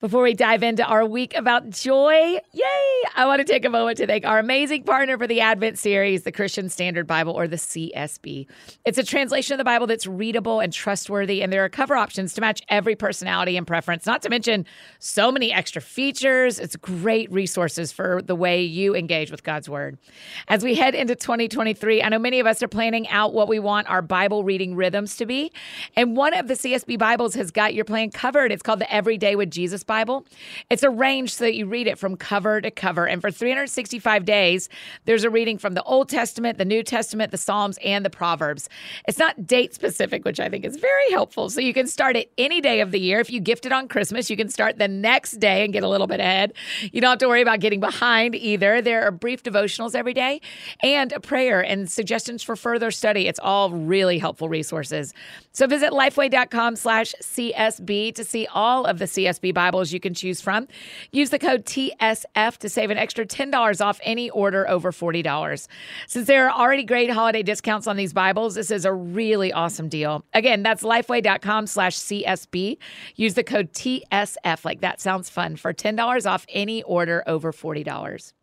Before we dive into our week about joy, yay, I want to take a moment to thank our amazing partner for the Advent series, the Christian Standard Bible, or the CSB. It's a translation of the Bible that's readable and trustworthy, and there are cover options to match every personality and preference, not to mention so many extra features. It's great resources for the way you engage with God's Word. As we head into 2023, I know many of us are planning out what we want our Bible reading rhythms to be, and one of the CSB Bibles has got your plan covered. It's called the Everyday with Jesus Bible. It's arranged so that you read it from cover to cover. And for 365 days, there's a reading from the Old Testament, the New Testament, the Psalms, and the Proverbs. It's not date specific, which I think is very helpful. So you can start at any day of the year. If you gifted on Christmas, you can start the next day and get a little bit ahead. You don't have to worry about getting behind either. There are brief devotionals every day and a prayer and suggestions for further study. It's all really helpful resources. So visit lifeway.com/CSB to see all of the CSB Bible you can choose from. Use the code TSF to save an extra $10 off any order over $40. Since there are already great holiday discounts on these Bibles, this is a really awesome deal. Again, that's lifeway.com/CSB. Use the code TSF, like that sounds fun, for $10 off any order over $40.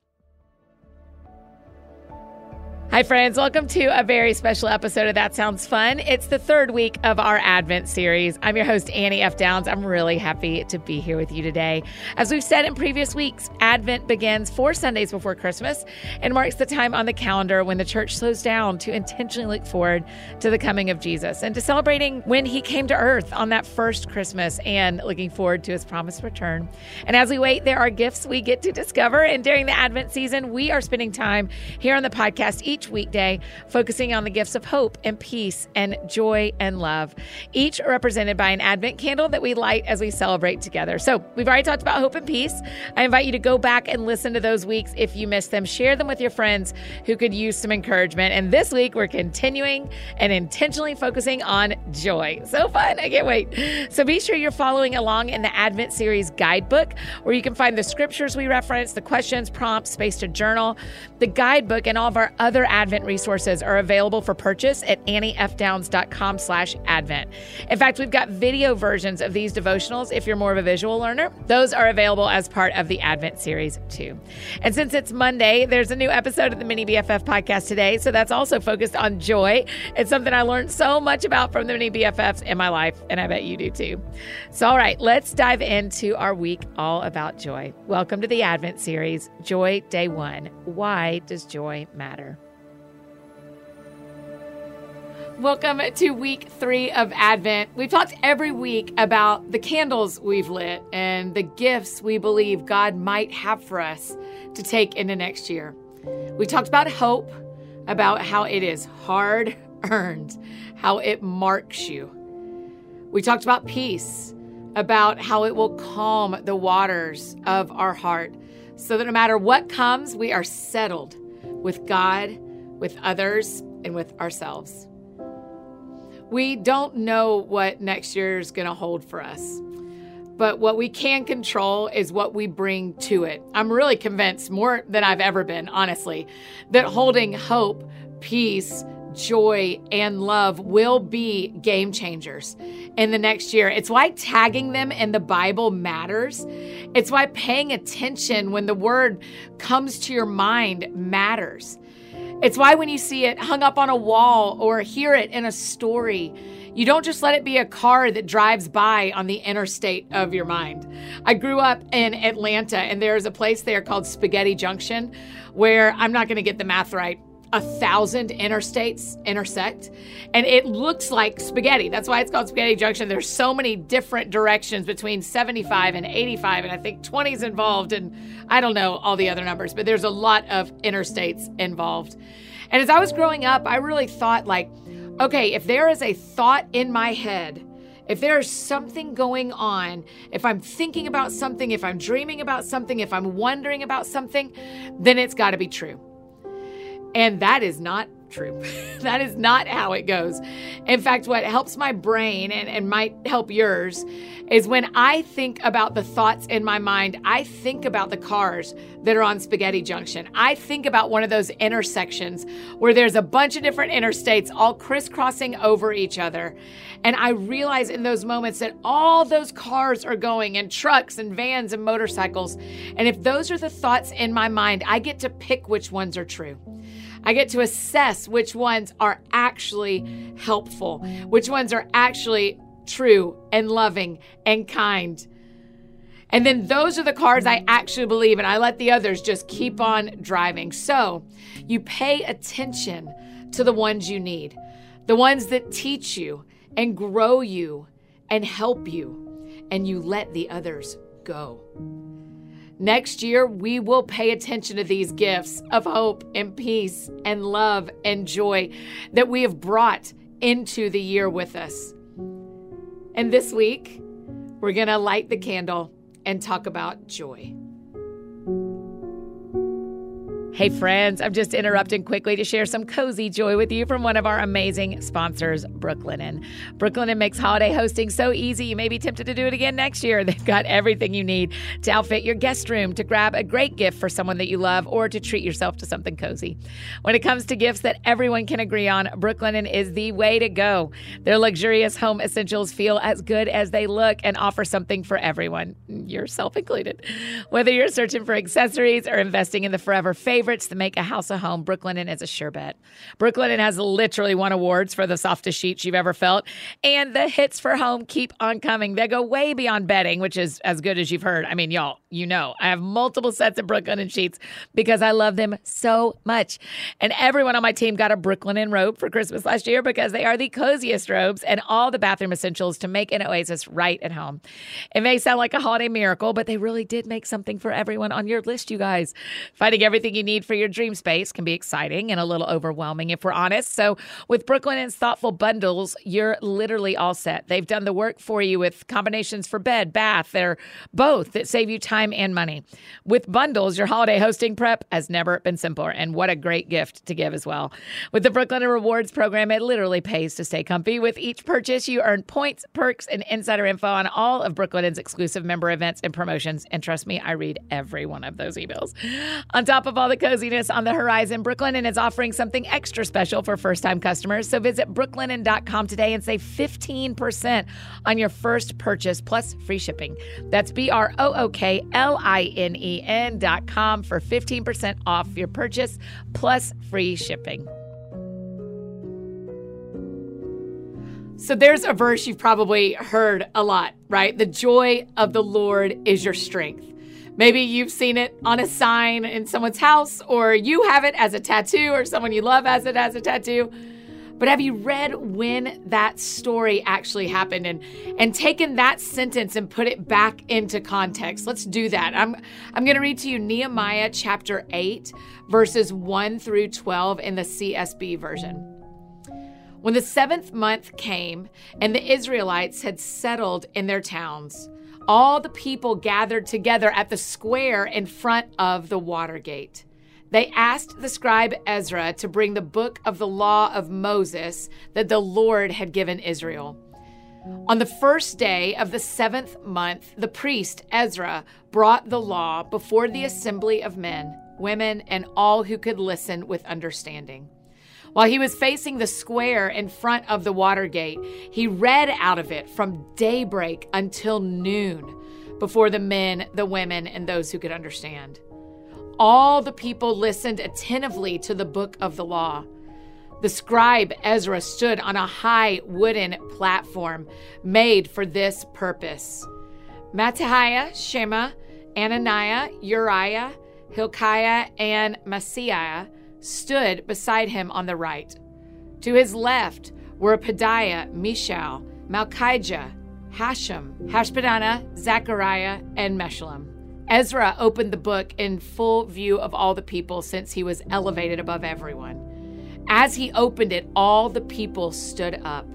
Hi, friends. Welcome to a very special episode of That Sounds Fun. It's the third week of our Advent series. I'm your host, Annie F. Downs. I'm really happy to be here with you today. As we've said in previous weeks, Advent begins 4 Sundays before Christmas and marks the time on the calendar when the church slows down to intentionally look forward to the coming of Jesus and to celebrating when he came to earth on that first Christmas and looking forward to his promised return. And as we wait, there are gifts we get to discover. And during the Advent season, we are spending time here on the podcast each weekday, focusing on the gifts of hope and peace and joy and love, each represented by an Advent candle that we light as we celebrate together. So we've already talked about hope and peace. I invite you to go back and listen to those weeks if you missed them. Share them with your friends who could use some encouragement. And this week, we're continuing and intentionally focusing on joy. So fun. I can't wait. So be sure you're following along in the Advent series guidebook, where you can find the scriptures we reference, the questions, prompts, space to journal. The guidebook and all of our other Advent resources are available for purchase at anniefdowns.com/Advent. In fact, we've got video versions of these devotionals if you're more of a visual learner. Those are available as part of the Advent series too. And since it's Monday, there's a new episode of the Mini BFF podcast today. So that's also focused on joy. It's something I learned so much about from the Mini BFFs in my life, and I bet you do too. So all right, let's dive into our week all about joy. Welcome to the Advent series, Joy Day 1. Why does joy matter? Welcome to week 3 of Advent. We've talked every week about the candles we've lit and the gifts we believe God might have for us to take into next year. We talked about hope, about how it is hard-earned, how it marks you. We talked about peace, about how it will calm the waters of our heart so that no matter what comes, we are settled with God, with others, and with ourselves. We don't know what next year's going to hold for us, but what we can control is what we bring to it. I'm really convinced, more than I've ever been, honestly, that holding hope, peace, joy, and love will be game changers in the next year. It's why tagging them in the Bible matters. It's why paying attention when the word comes to your mind matters. It's why when you see it hung up on a wall or hear it in a story, you don't just let it be a car that drives by on the interstate of your mind. I grew up in Atlanta, and there's a place there called Spaghetti Junction where, I'm not going to get the math right, 1,000 interstates intersect, and it looks like spaghetti. That's why it's called Spaghetti Junction. There's so many different directions between 75 and 85, and I think 20 is involved, and I don't know all the other numbers, but there's a lot of interstates involved. And as I was growing up, I really thought like, okay, if there is a thought in my head, if there's something going on, if I'm thinking about something, if I'm dreaming about something, if I'm wondering about something, then it's got to be true. And that is not troop. That is not how it goes. In fact, what helps my brain and might help yours is when I think about the thoughts in my mind, I think about the cars that are on Spaghetti Junction. I think about one of those intersections where there's a bunch of different interstates all crisscrossing over each other. And I realize in those moments that all those cars are going, and trucks and vans and motorcycles. And if those are the thoughts in my mind, I get to pick which ones are true. I get to assess which ones are actually helpful, which ones are actually true and loving and kind. And then those are the cars I actually believe in. I let the others just keep on driving. So you pay attention to the ones you need, the ones that teach you and grow you and help you, and you let the others go. Next year, we will pay attention to these gifts of hope and peace and love and joy that we have brought into the year with us. And this week, we're going to light the candle and talk about joy. Hey friends, I'm just interrupting quickly to share some cozy joy with you from one of our amazing sponsors, Brooklinen. Brooklinen makes holiday hosting so easy, you may be tempted to do it again next year. They've got everything you need to outfit your guest room, to grab a great gift for someone that you love, or to treat yourself to something cozy. When it comes to gifts that everyone can agree on, Brooklinen is the way to go. Their luxurious home essentials feel as good as they look and offer something for everyone, yourself included. Whether you're searching for accessories or investing in the forever favorite, to make a house a home, Brooklinen is a sure bet. Brooklinen has literally won awards for the softest sheets you've ever felt, and the hits for home keep on coming. They go way beyond bedding, which is as good as you've heard. I mean, y'all, you know, I have multiple sets of Brooklinen sheets because I love them so much. And everyone on my team got a Brooklinen robe for Christmas last year because they are the coziest robes and all the bathroom essentials to make an oasis right at home. It may sound like a holiday miracle, but they really did make something for everyone on your list, you guys. Finding everything you need for your dream space can be exciting and a little overwhelming if we're honest. So with Brooklinen's thoughtful bundles, you're literally all set. They've done the work for you with combinations for bed, bath, they're both that save you time and money. With bundles, your holiday hosting prep has never been simpler, and what a great gift to give as well. With the Brooklinen Rewards program, it literally pays to stay comfy. With each purchase, you earn points, perks, and insider info on all of Brooklinen's exclusive member events and promotions. And trust me, I read every one of those emails. On top of all the coziness on the horizon, Brooklinen is offering something extra special for first-time customers. So visit brooklinen.com today and save 15% on your first purchase, plus free shipping. That's BROOKLINEN.com for 15% off your purchase, plus free shipping. So there's a verse you've probably heard a lot, right? The joy of the Lord is your strength. Maybe you've seen it on a sign in someone's house, or you have it as a tattoo, or someone you love has it as a tattoo. But have you read when that story actually happened and taken that sentence and put it back into context? Let's do that. I'm going to read to you Nehemiah chapter 8, verses 1 through 12 in the CSB version. When the seventh month came and the Israelites had settled in their towns, all the people gathered together at the square in front of the water gate. They asked the scribe Ezra to bring the book of the law of Moses that the Lord had given Israel. On the first day of the seventh month, the priest Ezra brought the law before the assembly of men, women, and all who could listen with understanding. While he was facing the square in front of the water gate, he read out of it from daybreak until noon before the men, the women, and those who could understand. All the people listened attentively to the book of the law. The scribe Ezra stood on a high wooden platform made for this purpose. Mattithiah, Shema, Ananiah, Uriah, Hilkiah, and Masiah stood beside him on the right. To his left were Pedaya, Mishael, Malkijah, Hashem, Hashpadana, Zechariah, and Meshulam. Ezra opened the book in full view of all the people since he was elevated above everyone. As he opened it, all the people stood up.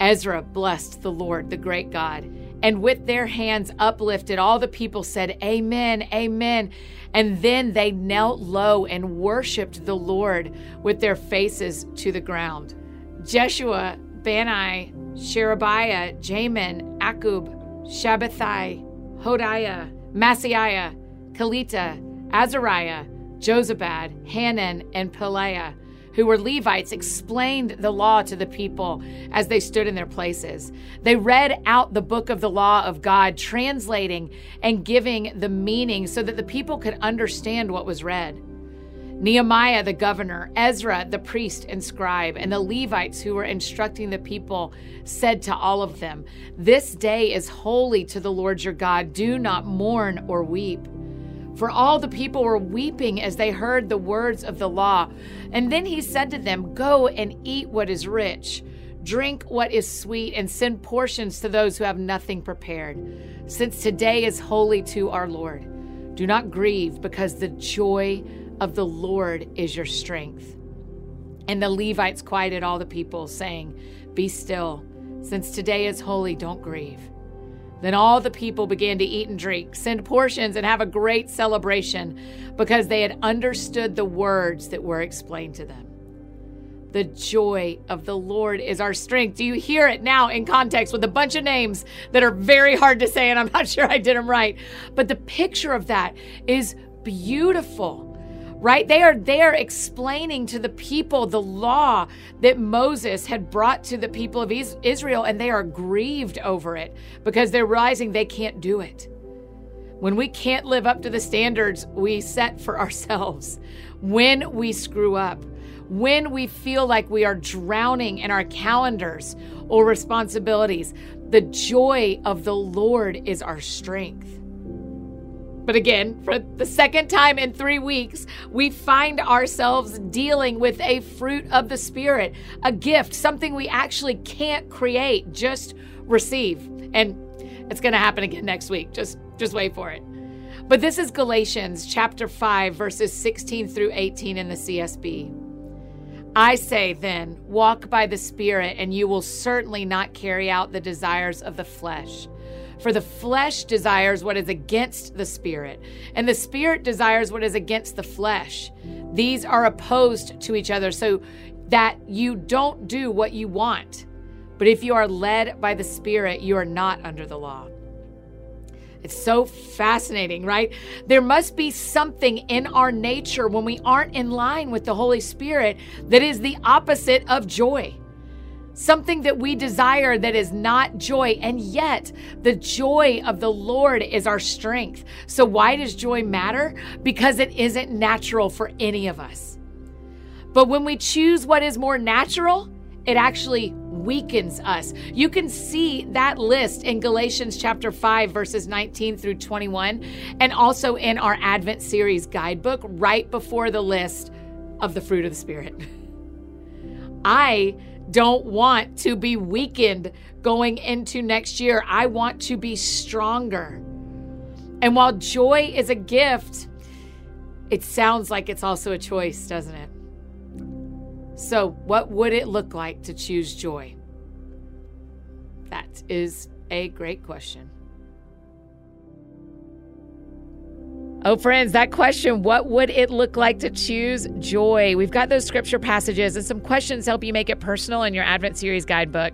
Ezra blessed the Lord, the great God, And with their hands uplifted, all the people said, Amen, Amen. And then they knelt low and worshiped the Lord with their faces to the ground. Jeshua, Bani, Sherebiah, Jamin, Akub, Shabbethai, Hodiah, Maaseiah, Kalita, Azariah, Jozabad, Hanan, and Pedaya, who were Levites, explained the law to the people as they stood in their places. They read out the book of the law of God, translating and giving the meaning so that the people could understand what was read. Nehemiah, the governor, Ezra, the priest and scribe, and the Levites who were instructing the people said to all of them, "This day is holy to the Lord your God. Do not mourn or weep." For all the people were weeping as they heard the words of the law. And then he said to them, "Go and eat what is rich, drink what is sweet, and send portions to those who have nothing prepared, since today is holy to our Lord. Do not grieve, because the joy of the Lord is your strength." And the Levites quieted all the people, saying, "Be still, since today is holy, don't grieve." Then all the people began to eat and drink, send portions, and have a great celebration, because they had understood the words that were explained to them. The joy of the Lord is our strength. Do you hear it now in context with a bunch of names that are very hard to say, and I'm not sure I did them right. But the picture of that is beautiful, right? They are explaining to the people the law that Moses had brought to the people of Israel, and they are grieved over it because they're realizing they can't do it. When we can't live up to the standards we set for ourselves, when we screw up, when we feel like we are drowning in our calendars or responsibilities, the joy of the Lord is our strength. But again, for the second time in 3 weeks, we find ourselves dealing with a fruit of the Spirit, a gift, something we actually can't create, just receive. And it's going to happen again next week. Just wait for it. But this is Galatians chapter 5, verses 16 through 18 in the CSB. "I say then, walk by the Spirit, and you will certainly not carry out the desires of the flesh. For the flesh desires what is against the Spirit, and the Spirit desires what is against the flesh. These are opposed to each other, so that you don't do what you want. But if you are led by the Spirit, you are not under the law." It's so fascinating, right? There must be something in our nature when we aren't in line with the Holy Spirit that is the opposite of joy. Something that we desire that is not joy, and yet the joy of the Lord is our strength. So why does joy matter? Because it isn't natural for any of us. But when we choose what is more natural, it actually weakens us. You can see that list in Galatians chapter 5, verses 19 through 21, and also in our Advent series guidebook right before the list of the fruit of the Spirit. I don't want to be weakened going into next year. I want to be stronger. And while joy is a gift, it sounds like it's also a choice, doesn't it? So what would it look like to choose joy? That is a great question. Oh, friends, that question, what would it look like to choose joy? We've got those scripture passages and some questions to help you make it personal in your Advent series guidebook.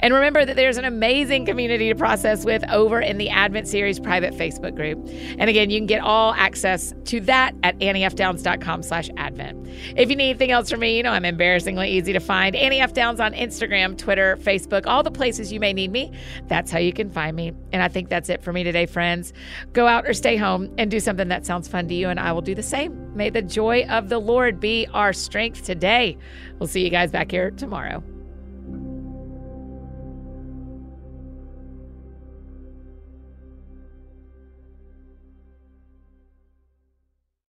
And remember that there's an amazing community to process with over in the Advent series private Facebook group. And again, you can get all access to that at anniefdowns.com/Advent. If you need anything else from me, you know I'm embarrassingly easy to find. Annie F. Downs on Instagram, Twitter, Facebook, all the places you may need me. That's how you can find me. And I think that's it for me today, friends. Go out or stay home and do something that sounds fun to you, and I will do the same. May the joy of the Lord be our strength today. We'll see you guys back here tomorrow.